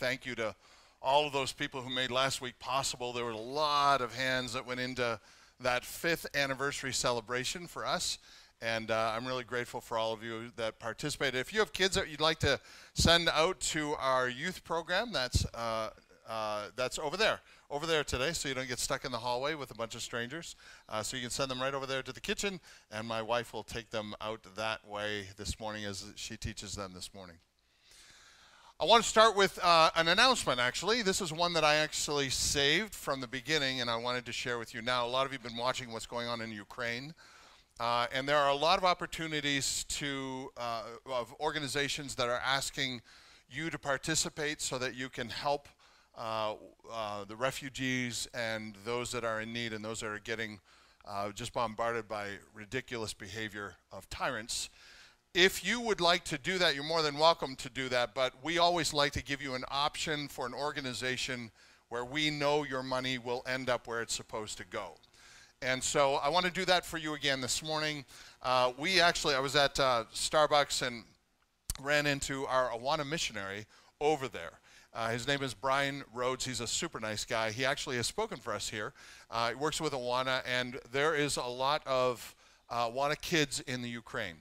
thank you to all of those people who made last week possible. There were a lot of hands that went into that 5th anniversary celebration for us. And I'm really grateful for all of you that participated. If you have kids that you'd like to send out to our youth program, that's over there today, so you don't get stuck in the hallway with a bunch of strangers. So you can send them right over there to the kitchen, and my wife will take them out that way this morning as she teaches them this morning. I want to start with an announcement, actually. This is one that I actually saved from the beginning, and I wanted to share with you now. A lot of you have been watching what's going on in Ukraine. And there are a lot of opportunities to of organizations that are asking you to participate so that you can help the refugees and those that are in need and those that are getting just bombarded by ridiculous behavior of tyrants. If you would like to do that, you're more than welcome to do that, but we always like to give you an option for an organization where we know your money will end up where it's supposed to go. And so I want to do that for you again this morning. I was at Starbucks and ran into our Awana missionary over there. His name is Brian Rhodes. He's a super nice guy. He actually has spoken for us here. He works with Awana, and there is a lot of Awana kids in the Ukraine.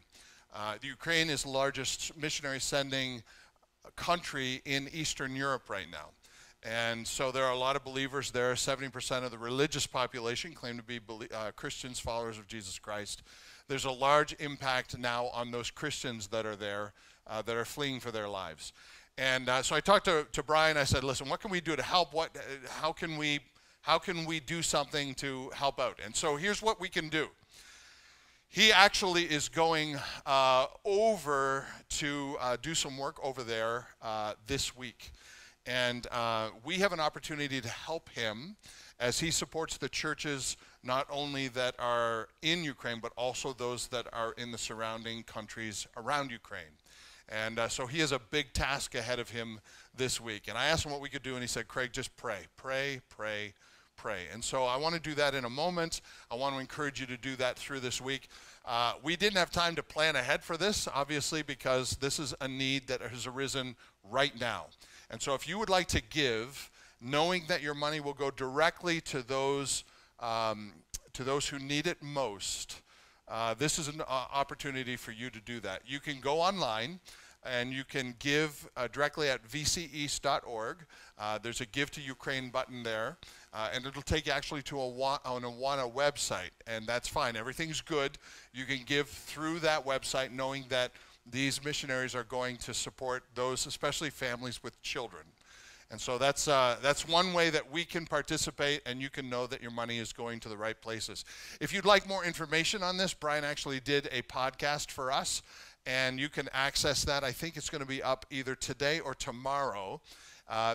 The Ukraine is the largest missionary sending country in Eastern Europe right now. And so there are a lot of believers there. 70% of the religious population claim to be Christians, followers of Jesus Christ. There's a large impact now on those Christians that are there, that are fleeing for their lives. And so I talked to Brian. I said, listen, what can we do to help? How can we do something to help out? And so here's what we can do. He actually is going over to do some work over there this week. And we have an opportunity to help him as he supports the churches not only that are in Ukraine, but also those that are in the surrounding countries around Ukraine. And so he has a big task ahead of him this week. And I asked him what we could do, and he said, Craig, just pray, pray, pray, pray. And so I want to do that in a moment. I want to encourage you to do that through this week. We didn't have time to plan ahead for this, obviously, because this is a need that has arisen right now. And so if you would like to give, knowing that your money will go directly to those who need it most, this is an opportunity for you to do that. You can go online and you can give directly at vceast.org. There's a Give to Ukraine button there, and it'll take you actually to an Awana website, and that's fine. Everything's good. You can give through that website knowing that these missionaries are going to support those, especially families with children. And so that's one way that we can participate, and you can know that your money is going to the right places. If you'd like more information on this, Brian actually did a podcast for us, and you can access that. I think it's going to be up either today or tomorrow.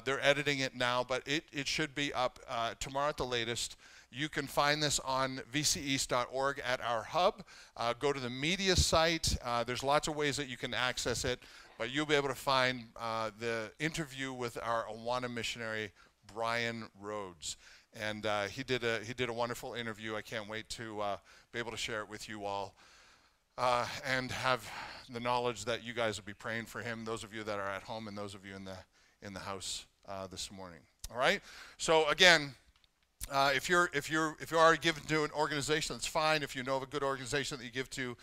They're editing it now, but it should be up tomorrow at the latest. You can find this on vceast.org at our hub. Go to the media site. There's lots of ways that you can access it, but you'll be able to find the interview with our Awana missionary, Brian Rhodes. And he did a wonderful interview. I can't wait to be able to share it with you all and have the knowledge that you guys will be praying for him, those of you that are at home and those of you in the house this morning. All right? So again, if you are giving to an organization, that's fine. If you know of a good organization that you give to,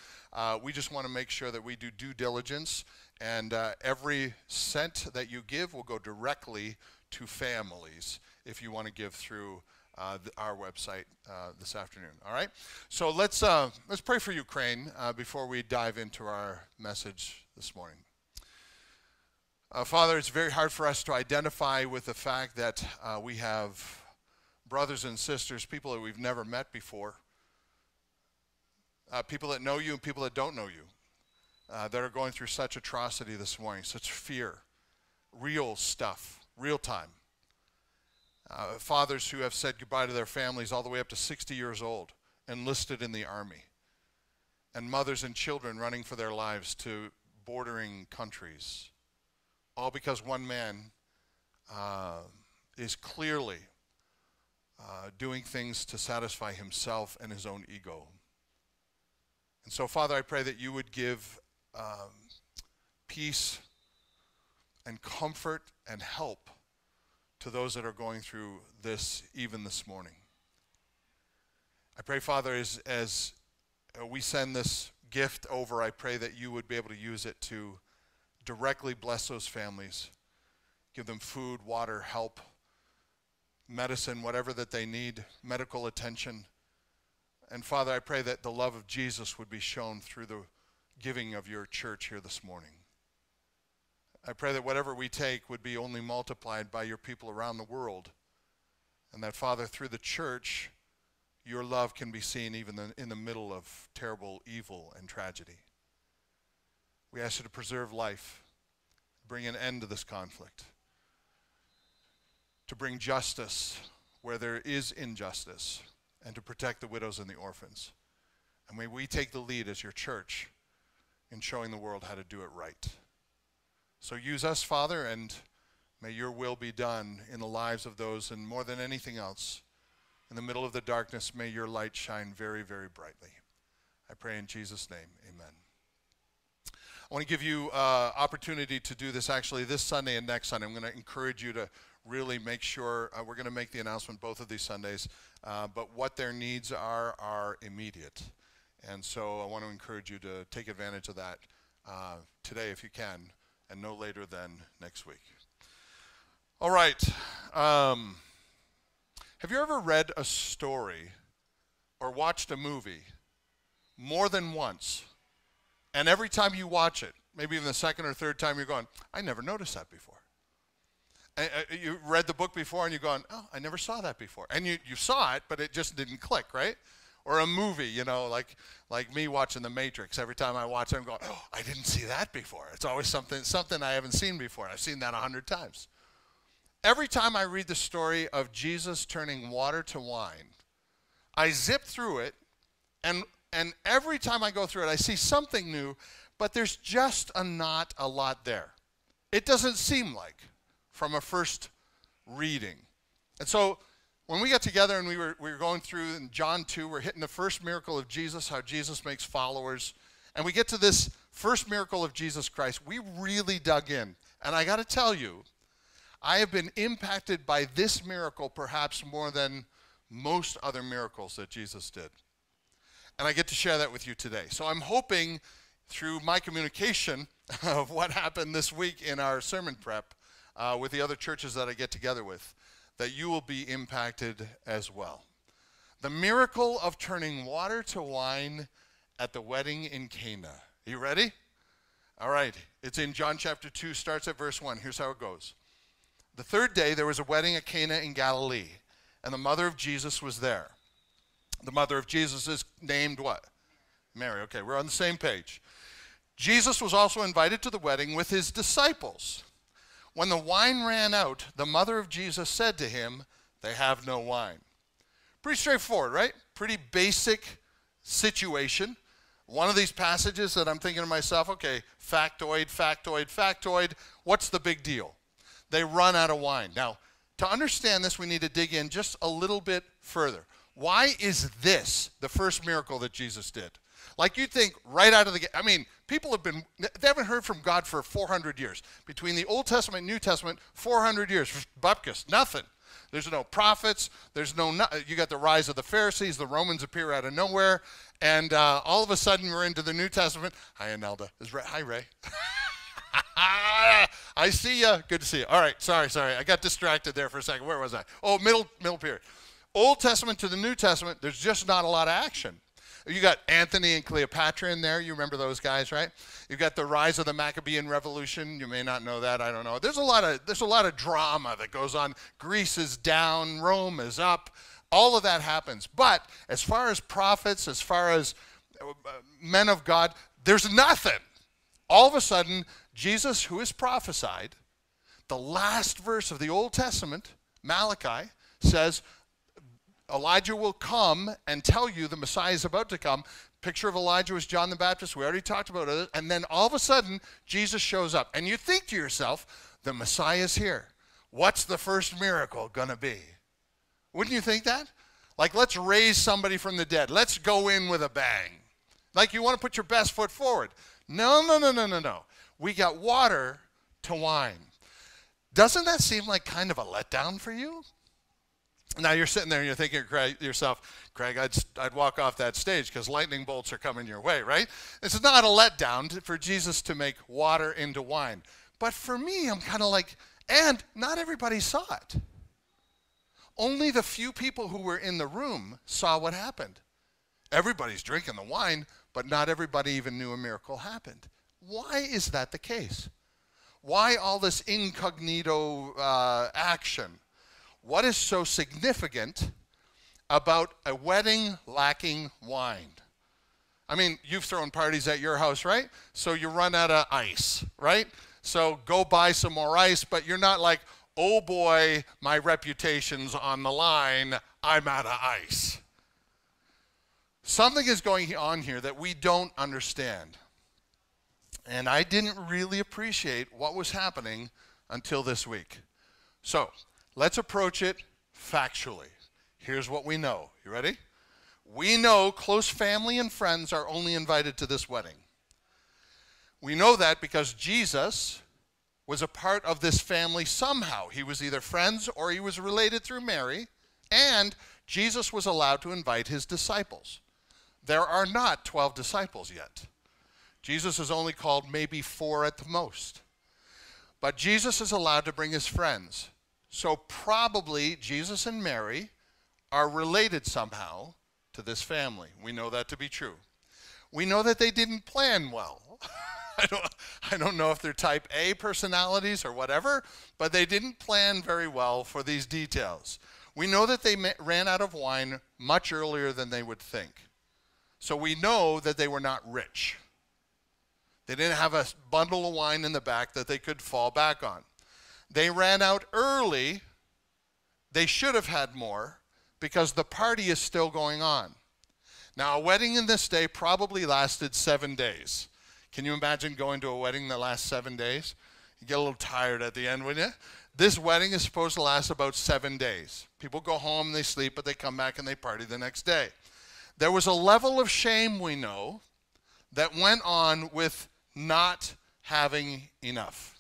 we just want to make sure that we do due diligence, and every cent that you give will go directly to families if you want to give through our website this afternoon. All right? So let's pray for Ukraine before we dive into our message this morning. Father, it's very hard for us to identify with the fact that we have brothers and sisters, people that we've never met before, people that know you and people that don't know you, that are going through such atrocity this morning, such fear, real stuff, real time. Fathers who have said goodbye to their families all the way up to 60 years old, enlisted in the army, and mothers and children running for their lives to bordering countries, all because one man is clearly doing things to satisfy himself and his own ego. And so, Father, I pray that you would give peace and comfort and help to those that are going through this even this morning. I pray, Father, as we send this gift over, I pray that you would be able to use it to directly bless those families, give them food, water, help, medicine, whatever that they need, medical attention. And Father, I pray that the love of Jesus would be shown through the giving of your church here this morning. I pray that whatever we take would be only multiplied by your people around the world, and that, Father, through the church, your love can be seen even in the middle of terrible evil and tragedy. We ask you to preserve life, bring an end to this conflict, to bring justice where there is injustice, and to protect the widows and the orphans. And may we take the lead as your church in showing the world how to do it right. So use us, Father, and may your will be done in the lives of those, and more than anything else, in the middle of the darkness, may your light shine very, very brightly. I pray in Jesus' name, amen. I want to give you opportunity to do this actually this Sunday and next Sunday. I'm going to encourage you to really make sure, we're going to make the announcement both of these Sundays, but what their needs are immediate. And so I want to encourage you to take advantage of that today if you can, and no later than next week. All right. Have you ever read a story or watched a movie more than once, and every time you watch it, maybe even the second or third time, you're going, I never noticed that before. And, you read the book before, and you're going, oh, I never saw that before. And you saw it, but it just didn't click, right? Or a movie, you know, like me watching The Matrix. Every time I watch it, I'm going, oh, I didn't see that before. It's always something I haven't seen before. I've seen that 100 times. Every time I read the story of Jesus turning water to wine, I zip through it, and every time I go through it, I see something new, but there's just not a lot there. It doesn't seem like from a first reading. And so when we got together and we were going through in John 2, we're hitting the first miracle of Jesus, how Jesus makes followers. And we get to this first miracle of Jesus Christ. We really dug in. And I got to tell you, I have been impacted by this miracle perhaps more than most other miracles that Jesus did. And I get to share that with you today. So I'm hoping through my communication of what happened this week in our sermon prep with the other churches that I get together with, that you will be impacted as well. The miracle of turning water to wine at the wedding in Cana. You ready? All right. It's in John chapter 2, starts at verse 1. Here's how it goes. The third day there was a wedding at Cana in Galilee, and the mother of Jesus was there. The mother of Jesus is named what? Mary. Okay, we're on the same page. Jesus was also invited to the wedding with his disciples. When the wine ran out, the mother of Jesus said to him, they have no wine. Pretty straightforward, right? Pretty basic situation. One of these passages that I'm thinking to myself, okay, factoid, factoid, factoid. What's the big deal? They run out of wine. Now, to understand this, we need to dig in just a little bit further. Why is this the first miracle that Jesus did? Like you'd think right out of the gate. I mean, people have been, they haven't heard from God for 400 years. Between the Old Testament and New Testament, 400 years, bupkis, nothing. There's no prophets. There's no, you got the rise of the Pharisees. The Romans appear out of nowhere. And all of a sudden, we're into the New Testament. Hi, Anelda. Hi, Ray. I see ya. Good to see you. All right, sorry. I got distracted there for a second. Where was I? Oh, middle period. Old Testament to the New Testament, there's just not a lot of action. You got Anthony and Cleopatra in there. You remember those guys, right? You've got the rise of the Maccabean Revolution. You may not know that. I don't know. There's a lot of drama that goes on. Greece is down. Rome is up. All of that happens. But as far as prophets, as far as men of God, there's nothing. All of a sudden, Jesus, who is prophesied, the last verse of the Old Testament, Malachi, says, Elijah will come and tell you the Messiah is about to come. Picture of Elijah was John the Baptist. We already talked about it. And then all of a sudden, Jesus shows up. And you think to yourself, the Messiah is here. What's the first miracle going to be? Wouldn't you think that? Like, let's raise somebody from the dead. Let's go in with a bang. Like, you want to put your best foot forward. No. We got water to wine. Doesn't that seem like kind of a letdown for you? Now you're sitting there and you're thinking to yourself, Craig, I'd walk off that stage because lightning bolts are coming your way, right? It's not a letdown for Jesus to make water into wine. But for me, I'm kind of like, and not everybody saw it. Only the few people who were in the room saw what happened. Everybody's drinking the wine, but not everybody even knew a miracle happened. Why is that the case? Why all this incognito action? What is so significant about a wedding lacking wine? I mean, you've thrown parties at your house, right? So you run out of ice, right? So go buy some more ice, but you're not like, oh boy, my reputation's on the line, I'm out of ice. Something is going on here that we don't understand. And I didn't really appreciate what was happening until this week. So let's approach it factually. Here's what we know. You ready? We know close family and friends are only invited to this wedding. We know that because Jesus was a part of this family somehow. He was either friends or he was related through Mary, and Jesus was allowed to invite his disciples. There are not 12 disciples yet. Jesus is only called maybe 4 at the most. But Jesus is allowed to bring his friends. So probably Jesus and Mary are related somehow to this family. We know that to be true. We know that they didn't plan well. I don't know if they're type A personalities or whatever, but they didn't plan very well for these details. We know that they ran out of wine much earlier than they would think. So we know that they were not rich. They didn't have a bundle of wine in the back that they could fall back on. They ran out early. They should have had more because the party is still going on. Now, a wedding in this day probably lasted 7 days. Can you imagine going to a wedding that lasts 7 days? You get a little tired at the end, wouldn't you? This wedding is supposed to last about 7 days. People go home, they sleep, but they come back and they party the next day. There was a level of shame, we know, that went on with not having enough.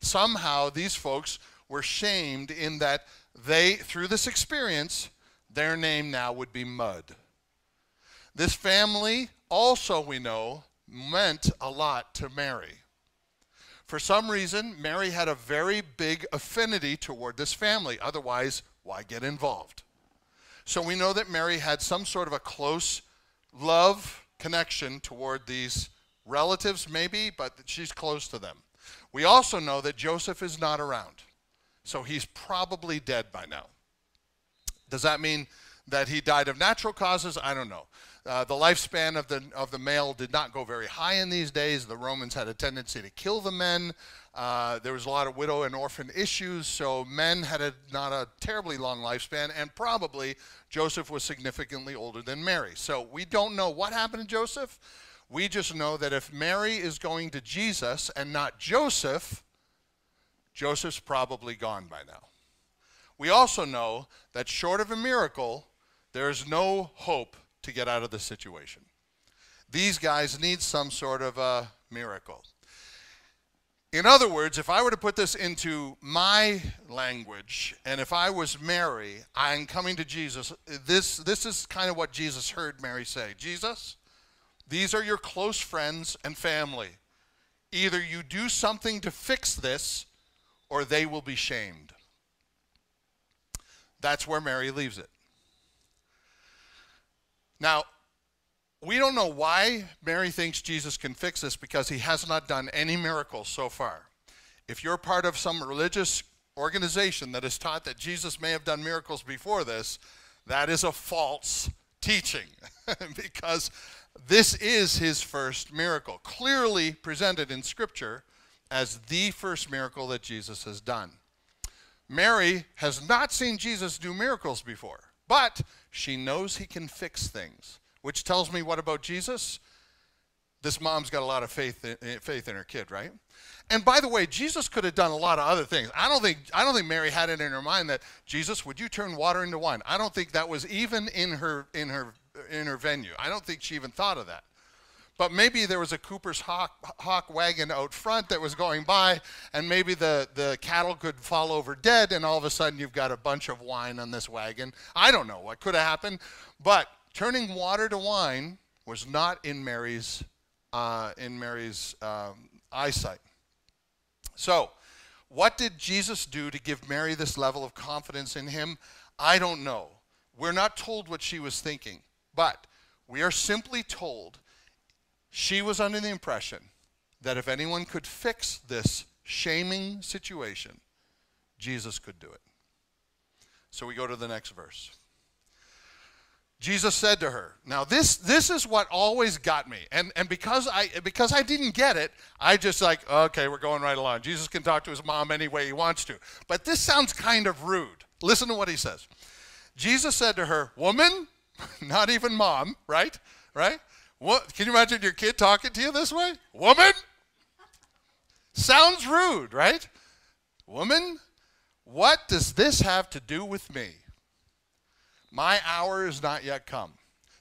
Somehow these folks were shamed in that they, through this experience, their name now would be mud. This family also, we know, meant a lot to Mary. For some reason, Mary had a very big affinity toward this family. Otherwise, why get involved? So we know that Mary had some sort of a close love connection toward these relatives, maybe, but she's close to them. We also know that Joseph is not around, so he's probably dead by now. Does that mean that he died of natural causes? I don't know. The lifespan of the male did not go very high in these days. The Romans had a tendency to kill the men. There was a lot of widow and orphan issues, so men had not a terribly long lifespan, and probably Joseph was significantly older than Mary. So we don't know what happened to Joseph. We just know that if Mary is going to Jesus and not Joseph, Joseph's probably gone by now. We also know that short of a miracle, there is no hope to get out of the situation. These guys need some sort of a miracle. In other words, if I were to put this into my language, and if I was Mary, I'm coming to Jesus, this is kind of what Jesus heard Mary say. Jesus, these are your close friends and family. Either you do something to fix this, or they will be shamed. That's where Mary leaves it. Now, we don't know why Mary thinks Jesus can fix this because he has not done any miracles so far. If you're part of some religious organization that is taught that Jesus may have done miracles before this, that is a false teaching because this is his first miracle, clearly presented in Scripture as the first miracle that Jesus has done. Mary has not seen Jesus do miracles before. But she knows he can fix things, which tells me what about Jesus? This mom's got a lot of faith in her kid, right? And by the way, Jesus could have done a lot of other things. I don't think Mary had it in her mind that Jesus, would you turn water into wine? I don't think that was even in her venue. I don't think she even thought of that. but maybe there was a Cooper's hawk wagon out front that was going by, and maybe the cattle could fall over dead, and all of a sudden you've got a bunch of wine on this wagon. I don't know what could have happened, but turning water to wine was not in Mary's eyesight. So what did Jesus do to give Mary this level of confidence in him? I don't know. We're not told what she was thinking, but we are simply told she was under the impression that if anyone could fix this shaming situation, Jesus could do it. So we go to the next verse. Jesus said to her, now this is what always got me, and because I didn't get it, I just like, okay, we're going right along. Jesus can talk to his mom any way he wants to, but this sounds kind of rude. Listen to what he says. Jesus said to her, woman, not even mom, right? Right? What, can you imagine your kid talking to you this way? Woman? Sounds rude, right? Woman, what does this have to do with me? My hour is not yet come.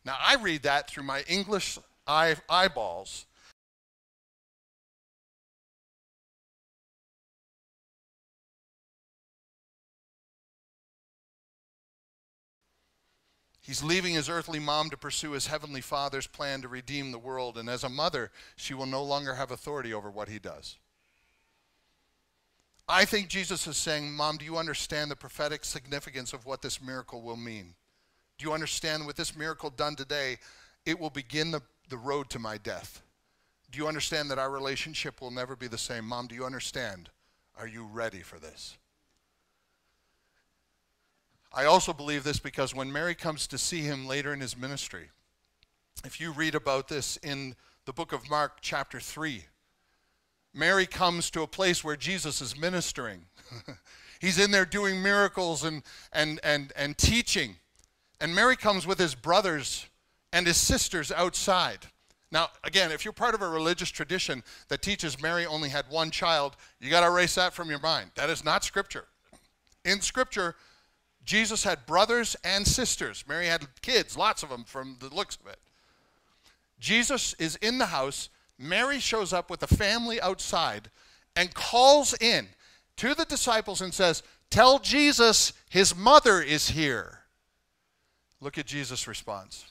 Now, I read that through my English eyeballs. He's leaving his earthly mom to pursue his heavenly Father's plan to redeem the world, and as a mother, she will no longer have authority over what he does. I think Jesus is saying, Mom, do you understand the prophetic significance of what this miracle will mean? Do you understand with this miracle done today, it will begin the road to my death? Do you understand that our relationship will never be the same? Mom, do you understand? Are you ready for this? I also believe this because when Mary comes to see him later in his ministry, if you read about this in the book of Mark chapter 3, Mary comes to a place where Jesus is ministering. He's in there doing miracles and teaching. And Mary comes with his brothers and his sisters outside. Now, again, if you're part of a religious tradition that teaches Mary only had one child, you got to erase that from your mind. That is not Scripture. In Scripture, Jesus had brothers and sisters. Mary had kids, lots of them from the looks of it. Jesus is in the house. Mary shows up with a family outside and calls in to the disciples and says, tell Jesus his mother is here. Look at Jesus' response.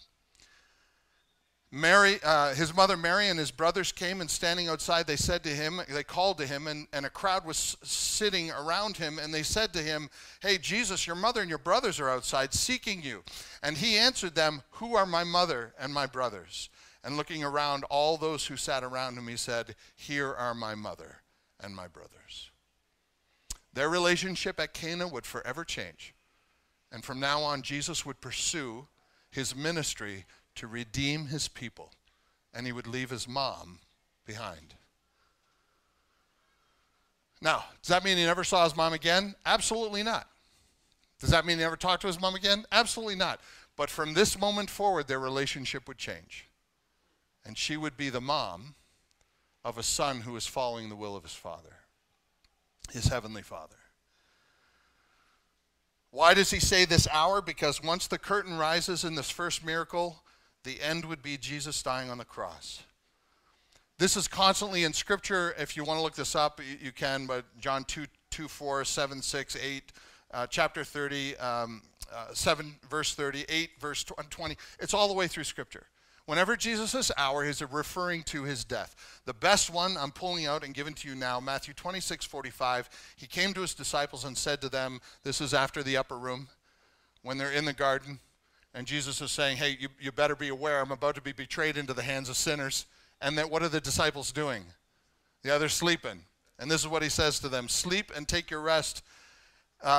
His mother Mary and his brothers came, and standing outside, they said to him, they called to him, and a crowd was sitting around him, and they said to him, hey, Jesus, your mother and your brothers are outside seeking you. And he answered them, who are my mother and my brothers? And looking around all those who sat around him, he said, here are my mother and my brothers. Their relationship at Cana would forever change. And from now on, Jesus would pursue his ministry to redeem his people, and he would leave his mom behind. Now, does that mean he never saw his mom again? Absolutely not. Does that mean he never talked to his mom again? Absolutely not. But from this moment forward, their relationship would change. And she would be the mom of a son who is following the will of his father, his heavenly Father. Why does he say this hour? Because once the curtain rises in this first miracle, the end would be Jesus dying on the cross. This is constantly in Scripture. If you want to look this up, you can, but John 2, 4, 7, 6, 8, chapter 30, 7, verse 30, 8, verse 20. It's all the way through Scripture. Whenever Jesus says hour, he's referring to his death. The best one I'm pulling out and giving to you now, Matthew 26:45. He came to his disciples and said to them, this is after the upper room, when they're in the garden, and Jesus is saying, hey, you better be aware, I'm about to be betrayed into the hands of sinners. And then what are the disciples doing? Yeah, they're sleeping. And this is what he says to them, sleep and take your rest.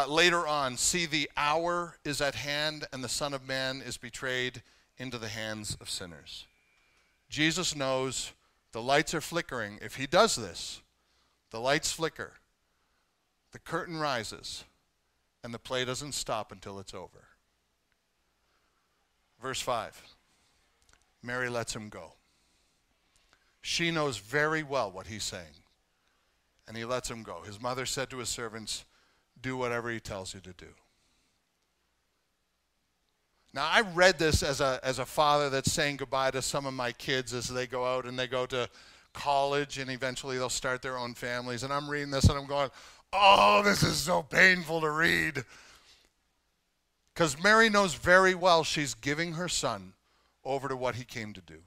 Later on, see, the hour is at hand, and the Son of Man is betrayed into the hands of sinners. Jesus knows the lights are flickering. If he does this, the lights flicker, the curtain rises, and the play doesn't stop until it's over. Verse 5, Mary lets him go. She knows very well what he's saying, and he lets him go. His mother said to his servants, do whatever he tells you to do. Now, I read this as a father that's saying goodbye to some of my kids as they go out and they go to college and eventually they'll start their own families. And I'm reading this and I'm going, oh, this is so painful to read. Because Mary knows very well she's giving her son over to what he came to do.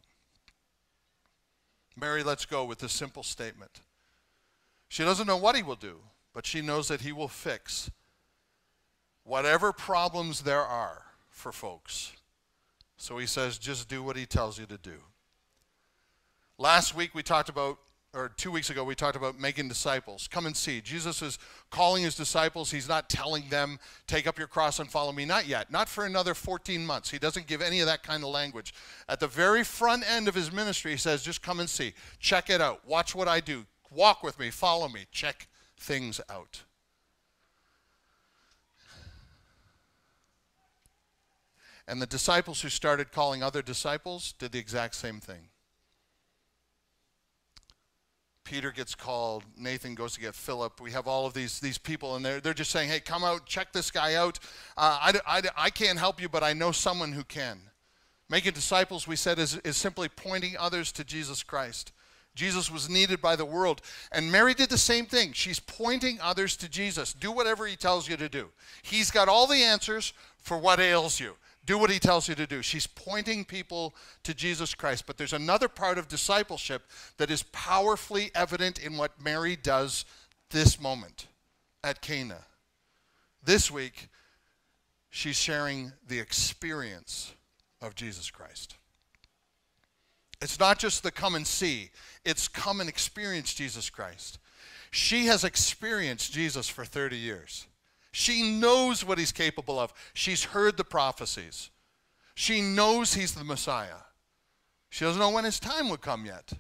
Mary lets go with this simple statement. She doesn't know what he will do, but she knows that he will fix whatever problems there are for folks. So he says, just do what he tells you to do. Last week we talked about, or 2 weeks ago, we talked about making disciples. Come and see. Jesus is calling his disciples. He's not telling them, take up your cross and follow me. Not yet. Not for another 14 months. He doesn't give any of that kind of language. At the very front end of his ministry, he says, just come and see. Check it out. Watch what I do. Walk with me. Follow me. Check things out. And the disciples who started calling other disciples did the exact same thing. Peter gets called, Nathan goes to get Philip. We have all of these people, and they're just saying, hey, come out, check this guy out. I can't help you, but I know someone who can. Making disciples, we said, is simply pointing others to Jesus Christ. Jesus was needed by the world, and Mary did the same thing. She's pointing others to Jesus. Do whatever he tells you to do. He's got all the answers for what ails you. Do what he tells you to do. She's pointing people to Jesus Christ. But there's another part of discipleship that is powerfully evident in what Mary does this moment at Cana. This week, she's sharing the experience of Jesus Christ. It's not just the come and see. It's come and experience Jesus Christ. She has experienced Jesus for 30 years. She knows what he's capable of. She's heard the prophecies. She knows he's the Messiah. She doesn't know when his time would come yet.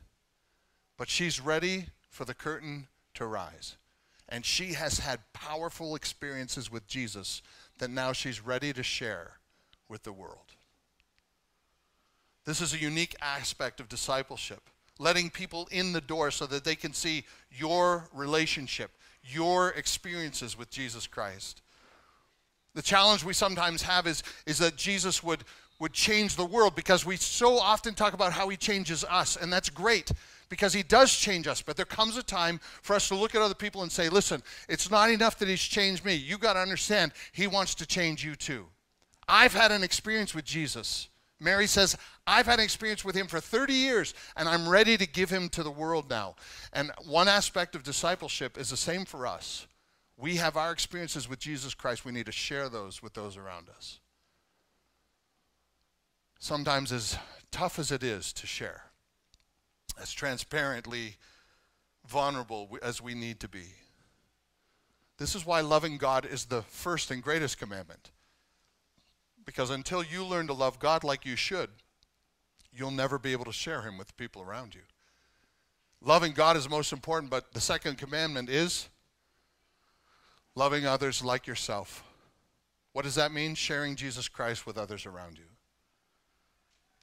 But she's ready for the curtain to rise. And she has had powerful experiences with Jesus that now she's ready to share with the world. This is a unique aspect of discipleship. Letting people in the door so that they can see your relationship, your experiences with Jesus Christ. The challenge we sometimes have is that Jesus would change the world, because we so often talk about how he changes us, and that's great because he does change us, but there comes a time for us to look at other people and say, listen, it's not enough that he's changed me. You got to understand he wants to change you too. I've had an experience with Jesus. Mary says, I've had experience with him for 30 years, and I'm ready to give him to the world now. And one aspect of discipleship is the same for us. We have our experiences with Jesus Christ. We need to share those with those around us. Sometimes as tough as it is to share, as transparently vulnerable as we need to be. This is why loving God is the first and greatest commandment. Because until you learn to love God like you should, you'll never be able to share him with the people around you. Loving God is most important, but the second commandment is loving others like yourself. What does that mean? Sharing Jesus Christ with others around you.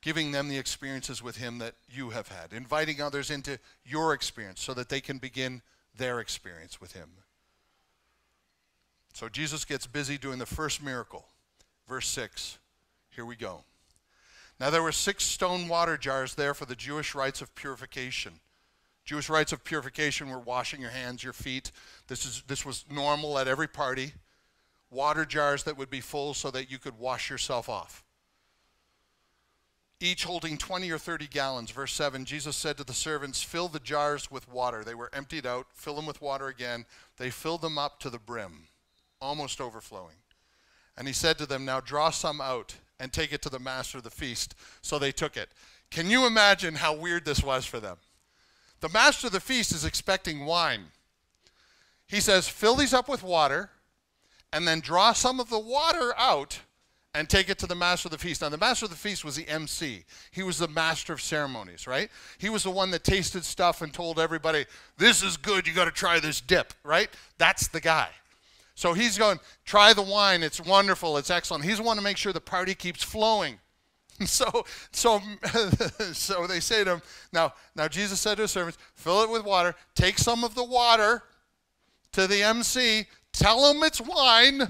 Giving them the experiences with him that you have had. Inviting others into your experience so that they can begin their experience with him. So Jesus gets busy doing the first miracle. Verse 6, here we go. Now there were 6 stone water jars there for the Jewish rites of purification. Jewish rites of purification were washing your hands, your feet. This was normal at every party. Water jars that would be full so that you could wash yourself off. Each holding 20 or 30 gallons. Verse 7, Jesus said to the servants, fill the jars with water. They were emptied out. Fill them with water again. They filled them up to the brim, almost overflowing. And he said to them, now draw some out and take it to the master of the feast. So they took it. Can you imagine how weird this was for them? The master of the feast is expecting wine. He says, fill these up with water and then draw some of the water out and take it to the master of the feast. Now, the master of the feast was the MC. He was the master of ceremonies, right? He was the one that tasted stuff and told everybody, this is good, you got to try this dip, right? That's the guy. So he's going, try the wine, it's wonderful, it's excellent. He's wanting to make sure the party keeps flowing. So they say to him, now Jesus said to his servants, fill it with water, take some of the water to the MC, tell him it's wine,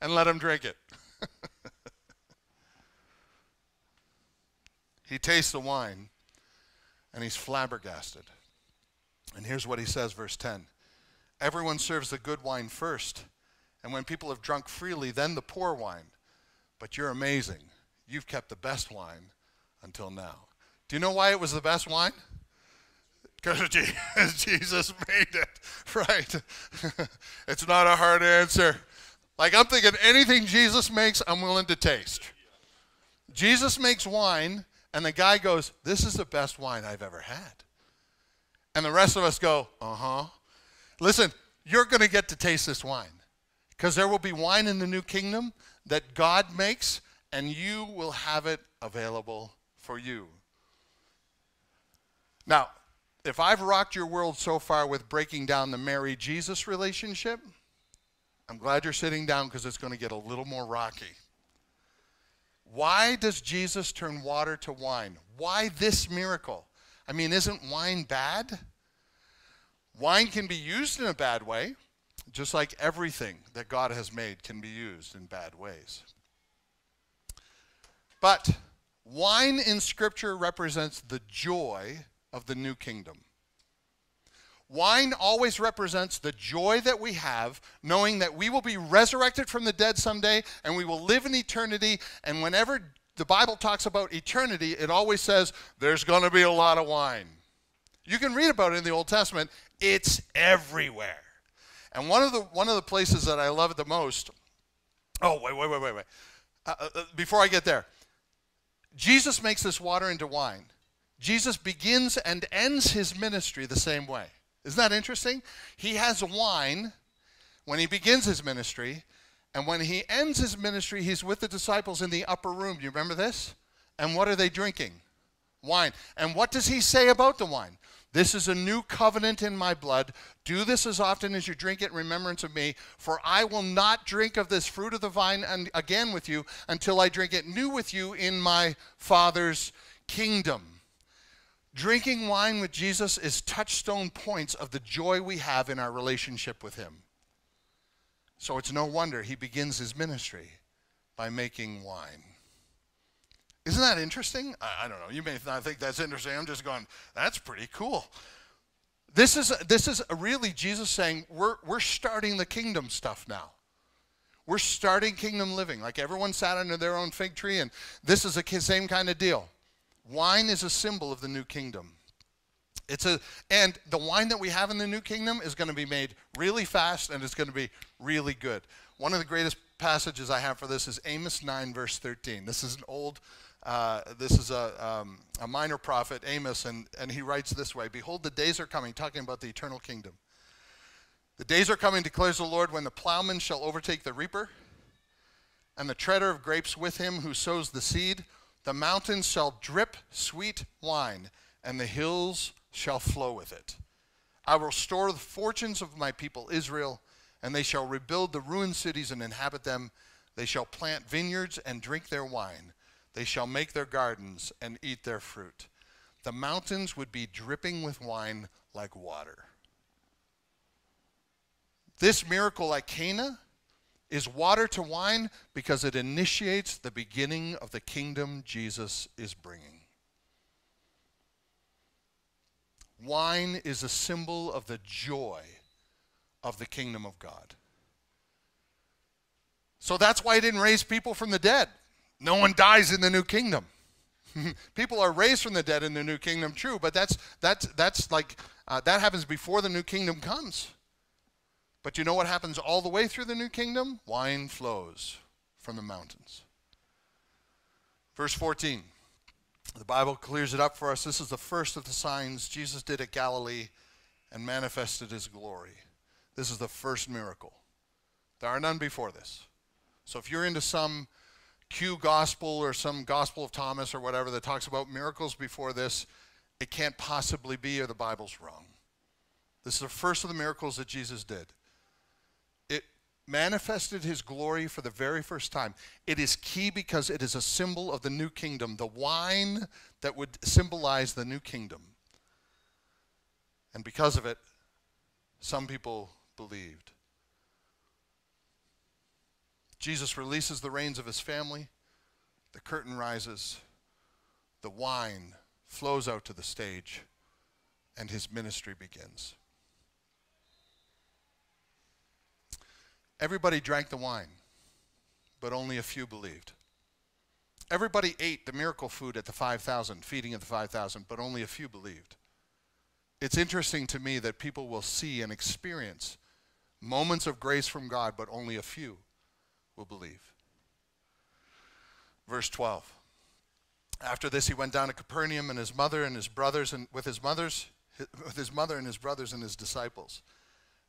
and let him drink it. He tastes the wine, and he's flabbergasted. And here's what he says, verse 10. Everyone serves the good wine first, and when people have drunk freely, then the poor wine. But you're amazing. You've kept the best wine until now. Do you know why it was the best wine? Because Jesus made it, right? It's not a hard answer. Like, I'm thinking anything Jesus makes, I'm willing to taste. Jesus makes wine, and the guy goes, this is the best wine I've ever had. And the rest of us go, uh-huh. Listen, you're going to get to taste this wine, because there will be wine in the new kingdom that God makes, and you will have it available for you. Now, if I've rocked your world so far with breaking down the Mary-Jesus relationship, I'm glad you're sitting down, because it's going to get a little more rocky. Why does Jesus turn water to wine? Why this miracle? I mean, isn't wine bad? Wine can be used in a bad way, just like everything that God has made can be used in bad ways. But wine in Scripture represents the joy of the new kingdom. Wine always represents the joy that we have, knowing that we will be resurrected from the dead someday, and we will live in eternity. And whenever the Bible talks about eternity, it always says there's going to be a lot of wine. You can read about it in the Old Testament. It's everywhere. And one of the places that I love it the most, oh, wait. Before I get there, Jesus makes this water into wine. Jesus begins and ends his ministry the same way. Isn't that interesting? He has wine when he begins his ministry, and when he ends his ministry, he's with the disciples in the upper room. You remember this? And what are they drinking? Wine. And what does he say about the wine? This is a new covenant in my blood. Do this as often as you drink it in remembrance of me, for I will not drink of this fruit of the vine again with you until I drink it new with you in my Father's kingdom. Drinking wine with Jesus is touchstone points of the joy we have in our relationship with him. So it's no wonder he begins his ministry by making wine. Isn't that interesting? I don't know. You may not think that's interesting. I'm just going, that's pretty cool. This is really Jesus saying, we're starting the kingdom stuff now. We're starting kingdom living. Like, everyone sat under their own fig tree, and this is the same kind of deal. Wine is a symbol of the new kingdom. And the wine that we have in the new kingdom is going to be made really fast, and it's going to be really good. One of the greatest passages I have for this is Amos 9, verse 13. This is an old, a minor prophet, Amos, and he writes this way, "Behold, the days are coming," talking about the eternal kingdom. "The days are coming, declares the Lord, when the plowman shall overtake the reaper, and the treader of grapes with him who sows the seed. The mountains shall drip sweet wine, and the hills shall flow with it. I will restore the fortunes of my people Israel, and they shall rebuild the ruined cities and inhabit them. They shall plant vineyards and drink their wine. They shall make their gardens and eat their fruit." The mountains would be dripping with wine like water. This miracle at Cana is water to wine because it initiates the beginning of the kingdom Jesus is bringing. Wine is a symbol of the joy of the kingdom of God. So that's why he didn't raise people from the dead. No one dies in the new kingdom. People are raised from the dead in the new kingdom, true, but that happens before the new kingdom comes. But you know what happens all the way through the new kingdom? Wine flows from the mountains. Verse 14, the Bible clears it up for us. This is the first of the signs Jesus did at Galilee and manifested his glory. This is the first miracle. There are none before this. So if you're into some Q gospel or some Gospel of Thomas or whatever that talks about miracles before this, it can't possibly be, or the Bible's wrong. This is the first of the miracles that Jesus did. Manifested his glory for the very first time. It is key because it is a symbol of the new kingdom, the wine that would symbolize the new kingdom. And because of it, some people believed. Jesus releases the reins of his family. The curtain rises. the wine flows out to the stage, and his ministry begins. Everybody drank the wine, but only a few believed. Everybody ate the miracle food at the 5,000, feeding of the 5,000, but only a few believed. It's interesting to me that people will see and experience moments of grace from God, but only a few will believe. Verse 12. After this, he went down to Capernaum, and his mother and his brothers, and with his mother and his brothers and his disciples,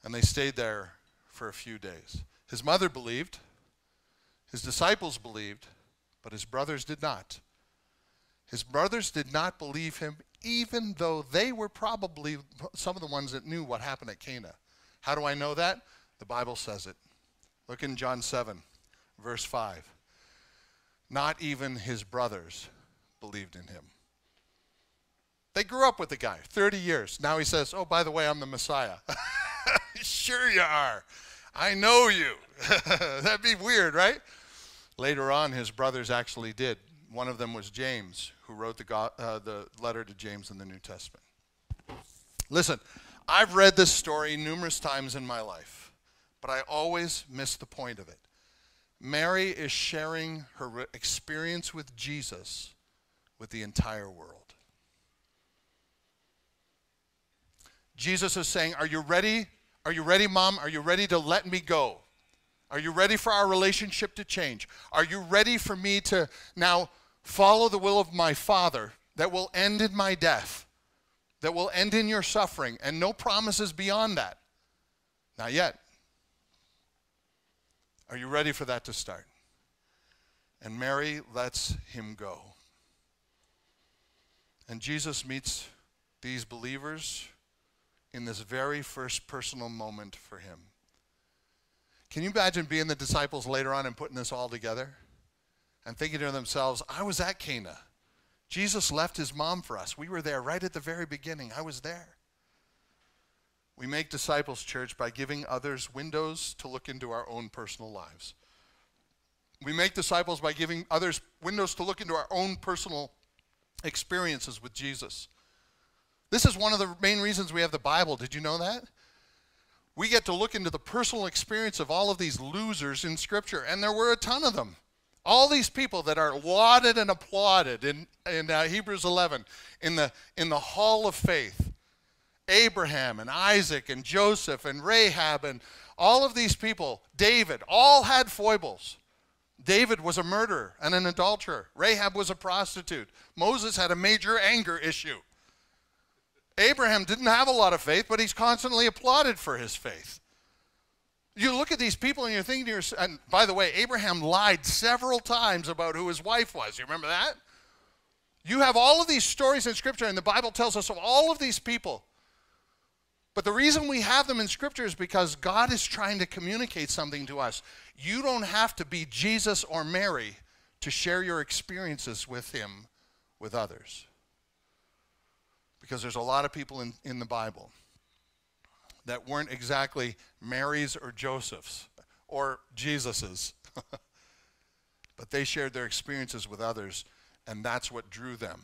and they stayed there for a few days. His mother believed, his disciples believed, but his brothers did not. His brothers did not believe him, even though they were probably some of the ones that knew what happened at Cana. How do I know that? The Bible says it. Look in John 7, verse 5. Not even his brothers believed in him. They grew up with the guy, 30 years. Now he says, oh, by the way, I'm the Messiah. Sure you are. I know you. That'd be weird, right? Later on, his brothers actually did. One of them was James, who wrote the letter to James in the New Testament. Listen, I've read this story numerous times in my life, but I always miss the point of it. Mary is sharing her experience with Jesus with the entire world. Jesus is saying, are you ready? Are you ready, Mom? Are you ready to let me go? Are you ready for our relationship to change? Are you ready for me to now follow the will of my Father that will end in my death, that will end in your suffering, and no promises beyond that? Not yet. Are you ready for that to start? And Mary lets him go. And Jesus meets these believers in this very first personal moment for him. Can you imagine being the disciples later on and putting this all together and thinking to themselves, I was at Cana. Jesus left his mom for us. We were there right at the very beginning. I was there. We make disciples, church, by giving others windows to look into our own personal lives. We make disciples by giving others windows to look into our own personal experiences with Jesus. This is one of the main reasons we have the Bible. Did you know that? We get to look into the personal experience of all of these losers in Scripture, and there were a ton of them. All these people that are lauded and applauded in Hebrews 11, in the hall of faith. Abraham and Isaac and Joseph and Rahab and all of these people, David, all had foibles. David was a murderer and an adulterer. Rahab was a prostitute. Moses had a major anger issue. Abraham didn't have a lot of faith, but he's constantly applauded for his faith. You look at these people and you're thinking to yourself, and by the way, Abraham lied several times about who his wife was. You remember that? You have all of these stories in Scripture, and the Bible tells us of all of these people. But the reason we have them in Scripture is because God is trying to communicate something to us. You don't have to be Jesus or Mary to share your experiences with him with others. Because there's a lot of people in the Bible that weren't exactly Mary's or Joseph's or Jesus's. But they shared their experiences with others, and that's what drew them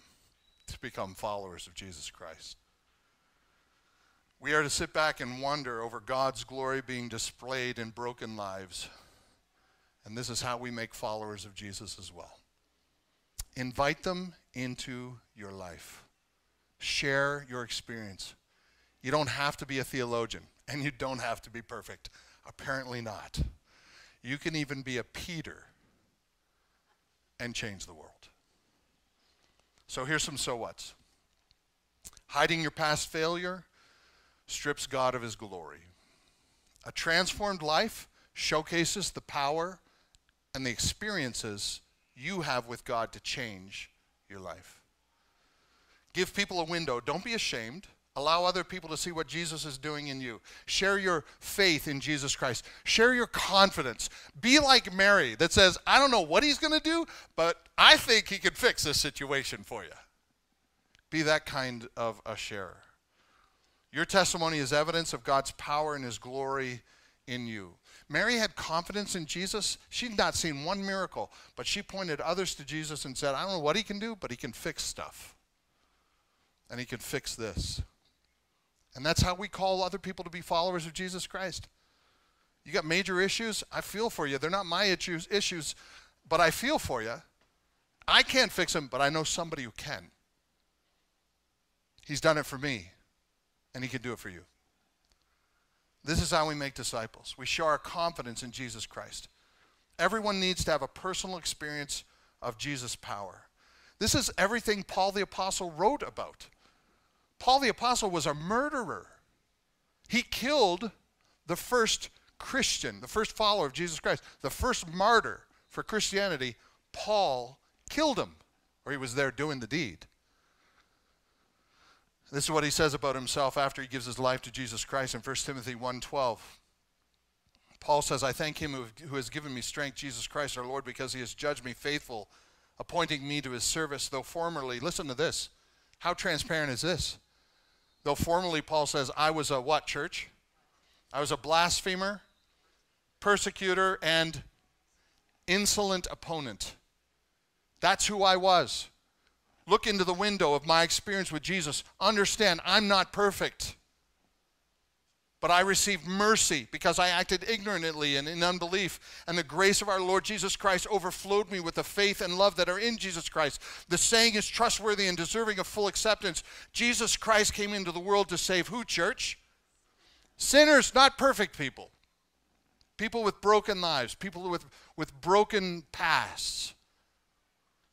to become followers of Jesus Christ. We are to sit back and wonder over God's glory being displayed in broken lives. And this is how we make followers of Jesus as well. Invite them into your life. Share your experience. You don't have to be a theologian, and you don't have to be perfect. Apparently not. You can even be a Peter and change the world. So here's some so whats. Hiding your past failure strips God of his glory. A transformed life showcases the power and the experiences you have with God to change your life. Give people a window. Don't be ashamed. Allow other people to see what Jesus is doing in you. Share your faith in Jesus Christ. Share your confidence. Be like Mary that says, I don't know what he's going to do, but I think he can fix this situation for you. Be that kind of a sharer. Your testimony is evidence of God's power and his glory in you. Mary had confidence in Jesus. She'd not seen one miracle, but she pointed others to Jesus and said, I don't know what he can do, but he can fix stuff. And he can fix this. And that's how we call other people to be followers of Jesus Christ. You got major issues? I feel for you. They're not my issues, but I feel for you. I can't fix them, but I know somebody who can. He's done it for me, and he can do it for you. This is how we make disciples. We show our confidence in Jesus Christ. Everyone needs to have a personal experience of Jesus' power. This is everything Paul the Apostle wrote about. Paul the Apostle was a murderer. He killed the first Christian, the first follower of Jesus Christ, the first martyr for Christianity. Paul killed him, or he was there doing the deed. This is what he says about himself after he gives his life to Jesus Christ in 1 Timothy 1:12. Paul says, I thank him who has given me strength, Jesus Christ our Lord, because he has judged me faithful, appointing me to his service, though formerly, listen to this. How transparent is this? Though formerly, Paul says, I was a what, church? I was a blasphemer, persecutor, and insolent opponent. That's who I was. Look into the window of my experience with Jesus. Understand, I'm not perfect. But I received mercy because I acted ignorantly and in unbelief. And the grace of our Lord Jesus Christ overflowed me with the faith and love that are in Jesus Christ. The saying is trustworthy and deserving of full acceptance. Jesus Christ came into the world to save who, church? Sinners, not perfect people. People with broken lives, people with broken pasts.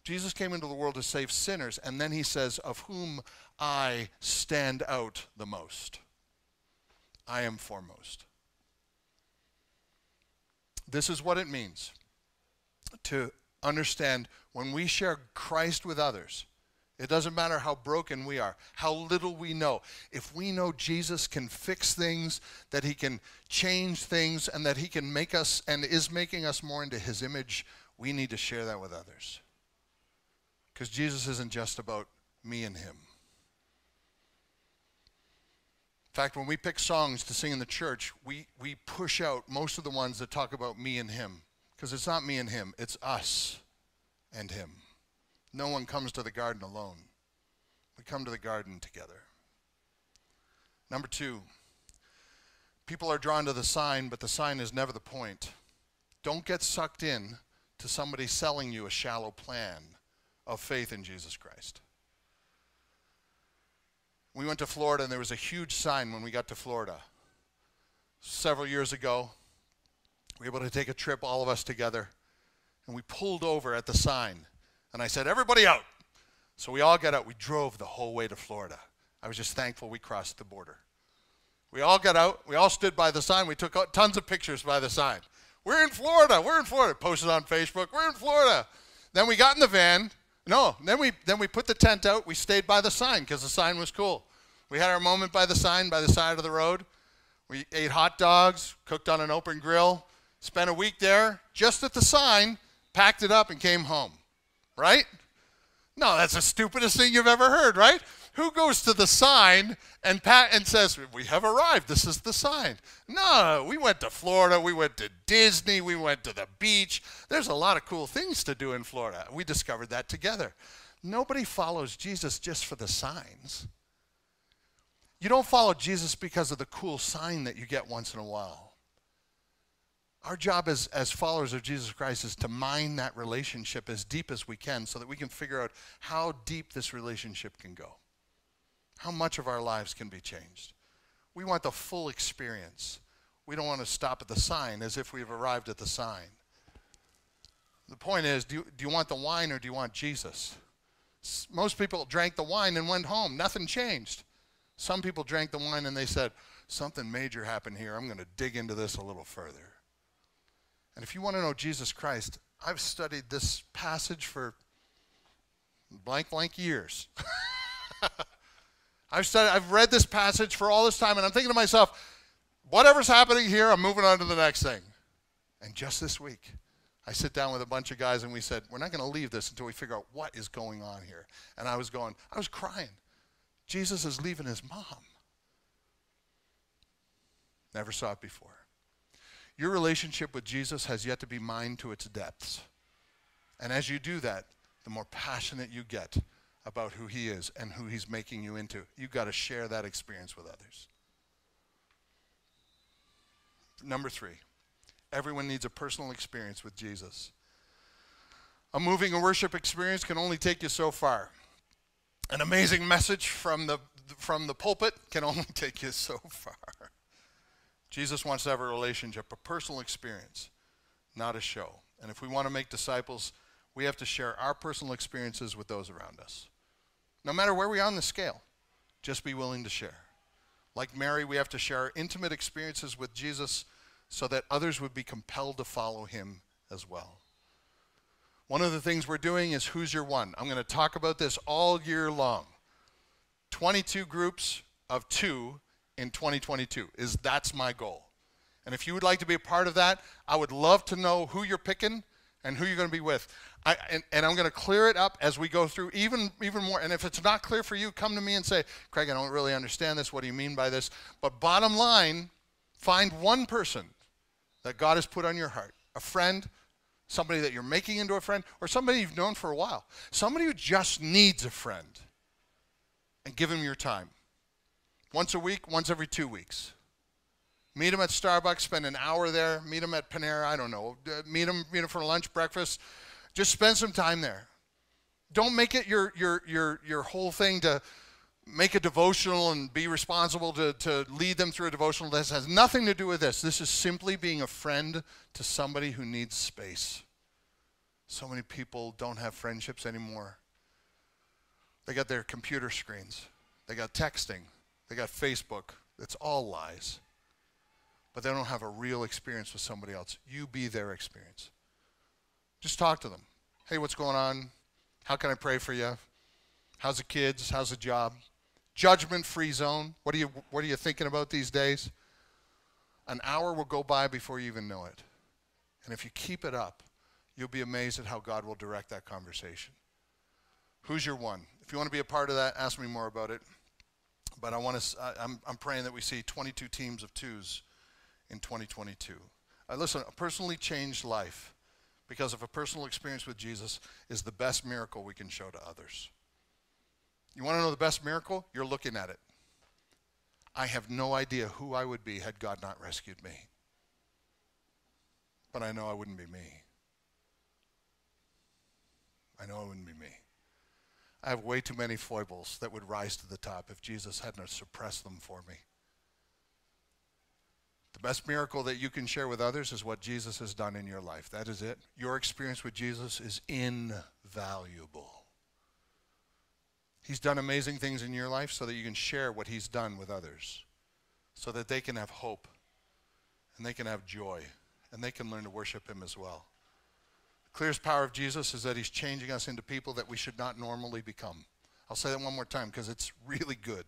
Jesus came into the world to save sinners. And then he says, of whom I stand out the most. I am foremost. This is what it means to understand when we share Christ with others, it doesn't matter how broken we are, how little we know. If we know Jesus can fix things, that he can change things, and that he can make us and is making us more into his image, we need to share that with others. Because Jesus isn't just about me and him. In fact, when we pick songs to sing in the church, we push out most of the ones that talk about me and him. Because it's not me and him, it's us and him. No one comes to the garden alone. We come to the garden together. Number two, people are drawn to the sign, but the sign is never the point. Don't get sucked in to somebody selling you a shallow plan of faith in Jesus Christ. We went to Florida, and there was a huge sign when we got to Florida. Several years ago, we were able to take a trip, all of us together, and we pulled over at the sign. And I said, everybody out. So we all got out. We drove the whole way to Florida. I was just thankful we crossed the border. We all got out. We all stood by the sign. We took tons of pictures by the sign. We're in Florida. We're in Florida. Posted on Facebook. We're in Florida. Then we got in the van. No, then we put the tent out. We stayed by the sign because the sign was cool. We had our moment by the sign, by the side of the road. We ate hot dogs, cooked on an open grill, spent a week there just at the sign, packed it up, and came home, right? No, that's the stupidest thing you've ever heard, right? Who goes to the sign and says, we have arrived, this is the sign? No, we went to Florida, we went to Disney, we went to the beach. There's a lot of cool things to do in Florida. We discovered that together. Nobody follows Jesus just for the signs. You don't follow Jesus because of the cool sign that you get once in a while. Our job as followers of Jesus Christ is to mine that relationship as deep as we can so that we can figure out how deep this relationship can go. How much of our lives can be changed. We want the full experience. We don't want to stop at the sign as if we've arrived at the sign. The point is, do you want the wine or do you want Jesus? Most people drank the wine and went home. Nothing changed. Some people drank the wine and they said, something major happened here. I'm going to dig into this a little further. And if you want to know Jesus Christ, I've studied this passage for blank, blank years. I've read this passage for all this time, and I'm thinking to myself, whatever's happening here, I'm moving on to the next thing. And just this week, I sit down with a bunch of guys, and we said, we're not going to leave this until we figure out what is going on here. And I was crying. Jesus is leaving his mom. Never saw it before. Your relationship with Jesus has yet to be mined to its depths. And as you do that, the more passionate you get about who he is and who he's making you into. You've got to share that experience with others. Number 3, everyone needs a personal experience with Jesus. A moving worship experience can only take you so far. An amazing message from the pulpit can only take you so far. Jesus wants to have a relationship, a personal experience, not a show. And if we want to make disciples, we have to share our personal experiences with those around us. No matter where we are on the scale, just be willing to share. Like Mary, we have to share our intimate experiences with Jesus so that others would be compelled to follow him as well. One of the things we're doing is Who's Your One? I'm going to talk about this all year long. 22 groups of 2 in 2022 is that's my goal. And if you would like to be a part of that, I would love to know who you're picking and who you're going to be with. And I'm going to clear it up as we go through even more. And if it's not clear for you, come to me and say, Craig, I don't really understand this. What do you mean by this? But bottom line, find one person that God has put on your heart, a friend, somebody that you're making into a friend, or somebody you've known for a while, somebody who just needs a friend, and give him your time. Once a week, once every 2 weeks. Meet him at Starbucks, spend an hour there, meet him at Panera, I don't know, meet him for lunch, breakfast, just spend some time there. Don't make it your whole thing to make a devotional and be responsible to lead them through a devotional. This has nothing to do with this. This is simply being a friend to somebody who needs space. So many people don't have friendships anymore. They got their computer screens. They got texting. They got Facebook. It's all lies. But they don't have a real experience with somebody else. You be their experience. Just talk to them. Hey, what's going on? How can I pray for you? How's the kids? How's the job? Judgment-free zone. What are you thinking about these days? An hour will go by before you even know it. And if you keep it up, you'll be amazed at how God will direct that conversation. Who's your one? If you want to be a part of that, ask me more about it. But I'm praying that we see 22 teams of 2s in 2022. Listen, a personally changed life because of a personal experience with Jesus is the best miracle we can show to others. You want to know the best miracle? You're looking at it. I have no idea who I would be had God not rescued me. But I know I wouldn't be me. I know I wouldn't be me. I have way too many foibles that would rise to the top if Jesus hadn't suppressed them for me. The best miracle that you can share with others is what Jesus has done in your life. That is it. Your experience with Jesus is invaluable. He's done amazing things in your life so that you can share what he's done with others, so that they can have hope and they can have joy and they can learn to worship him as well. The clearest power of Jesus is that he's changing us into people that we should not normally become. I'll say that one more time because it's really good.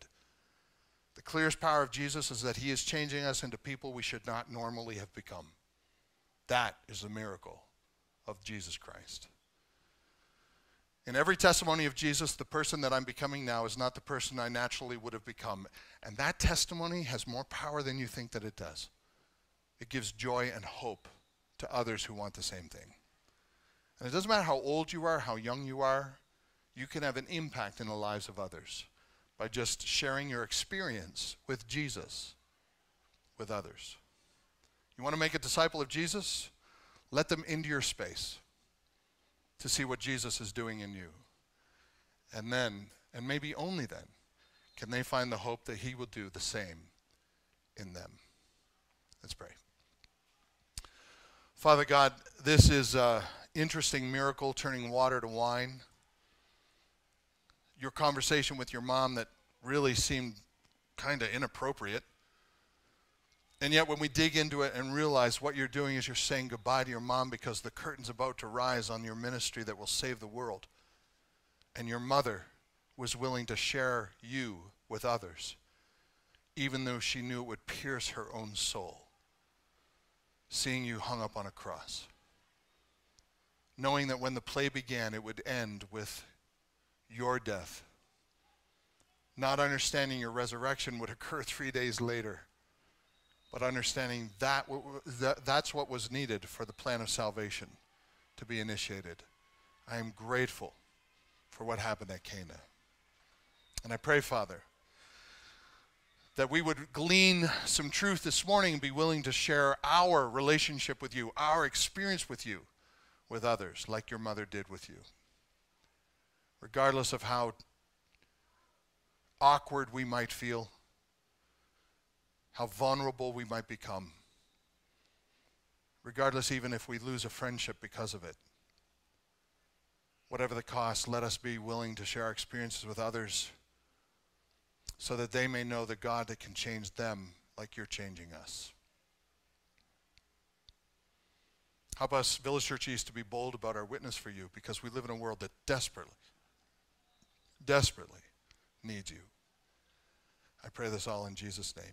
The clearest power of Jesus is that he is changing us into people we should not normally have become. That is the miracle of Jesus Christ. In every testimony of Jesus, the person that I'm becoming now is not the person I naturally would have become. And that testimony has more power than you think that it does. It gives joy and hope to others who want the same thing. And it doesn't matter how old you are, how young you are, you can have an impact in the lives of others by just sharing your experience with Jesus with others. You want to make a disciple of Jesus? Let them into your space to see what Jesus is doing in you. And then, and maybe only then, can they find the hope that he will do the same in them. Let's pray. Father God, this is an interesting miracle, turning water to wine. Your conversation with your mom that really seemed kind of inappropriate. And yet when we dig into it and realize what you're doing is you're saying goodbye to your mom because the curtain's about to rise on your ministry that will save the world. And your mother was willing to share you with others, even though she knew it would pierce her own soul, seeing you hung up on a cross. Knowing that when the play began, it would end with your death. Not understanding your resurrection would occur 3 days later. but understanding that that's what was needed for the plan of salvation to be initiated. I am grateful for what happened at Cana. And I pray, Father, that we would glean some truth this morning and be willing to share our relationship with you, our experience with you, with others, like your mother did with you. Regardless of how awkward we might feel, how vulnerable we might become, regardless even if we lose a friendship because of it. Whatever the cost, let us be willing to share our experiences with others so that they may know the God that can change them like you're changing us. Help us, Village Church East, to be bold about our witness for you, because we live in a world that desperately, desperately needs you. I pray this all in Jesus' name.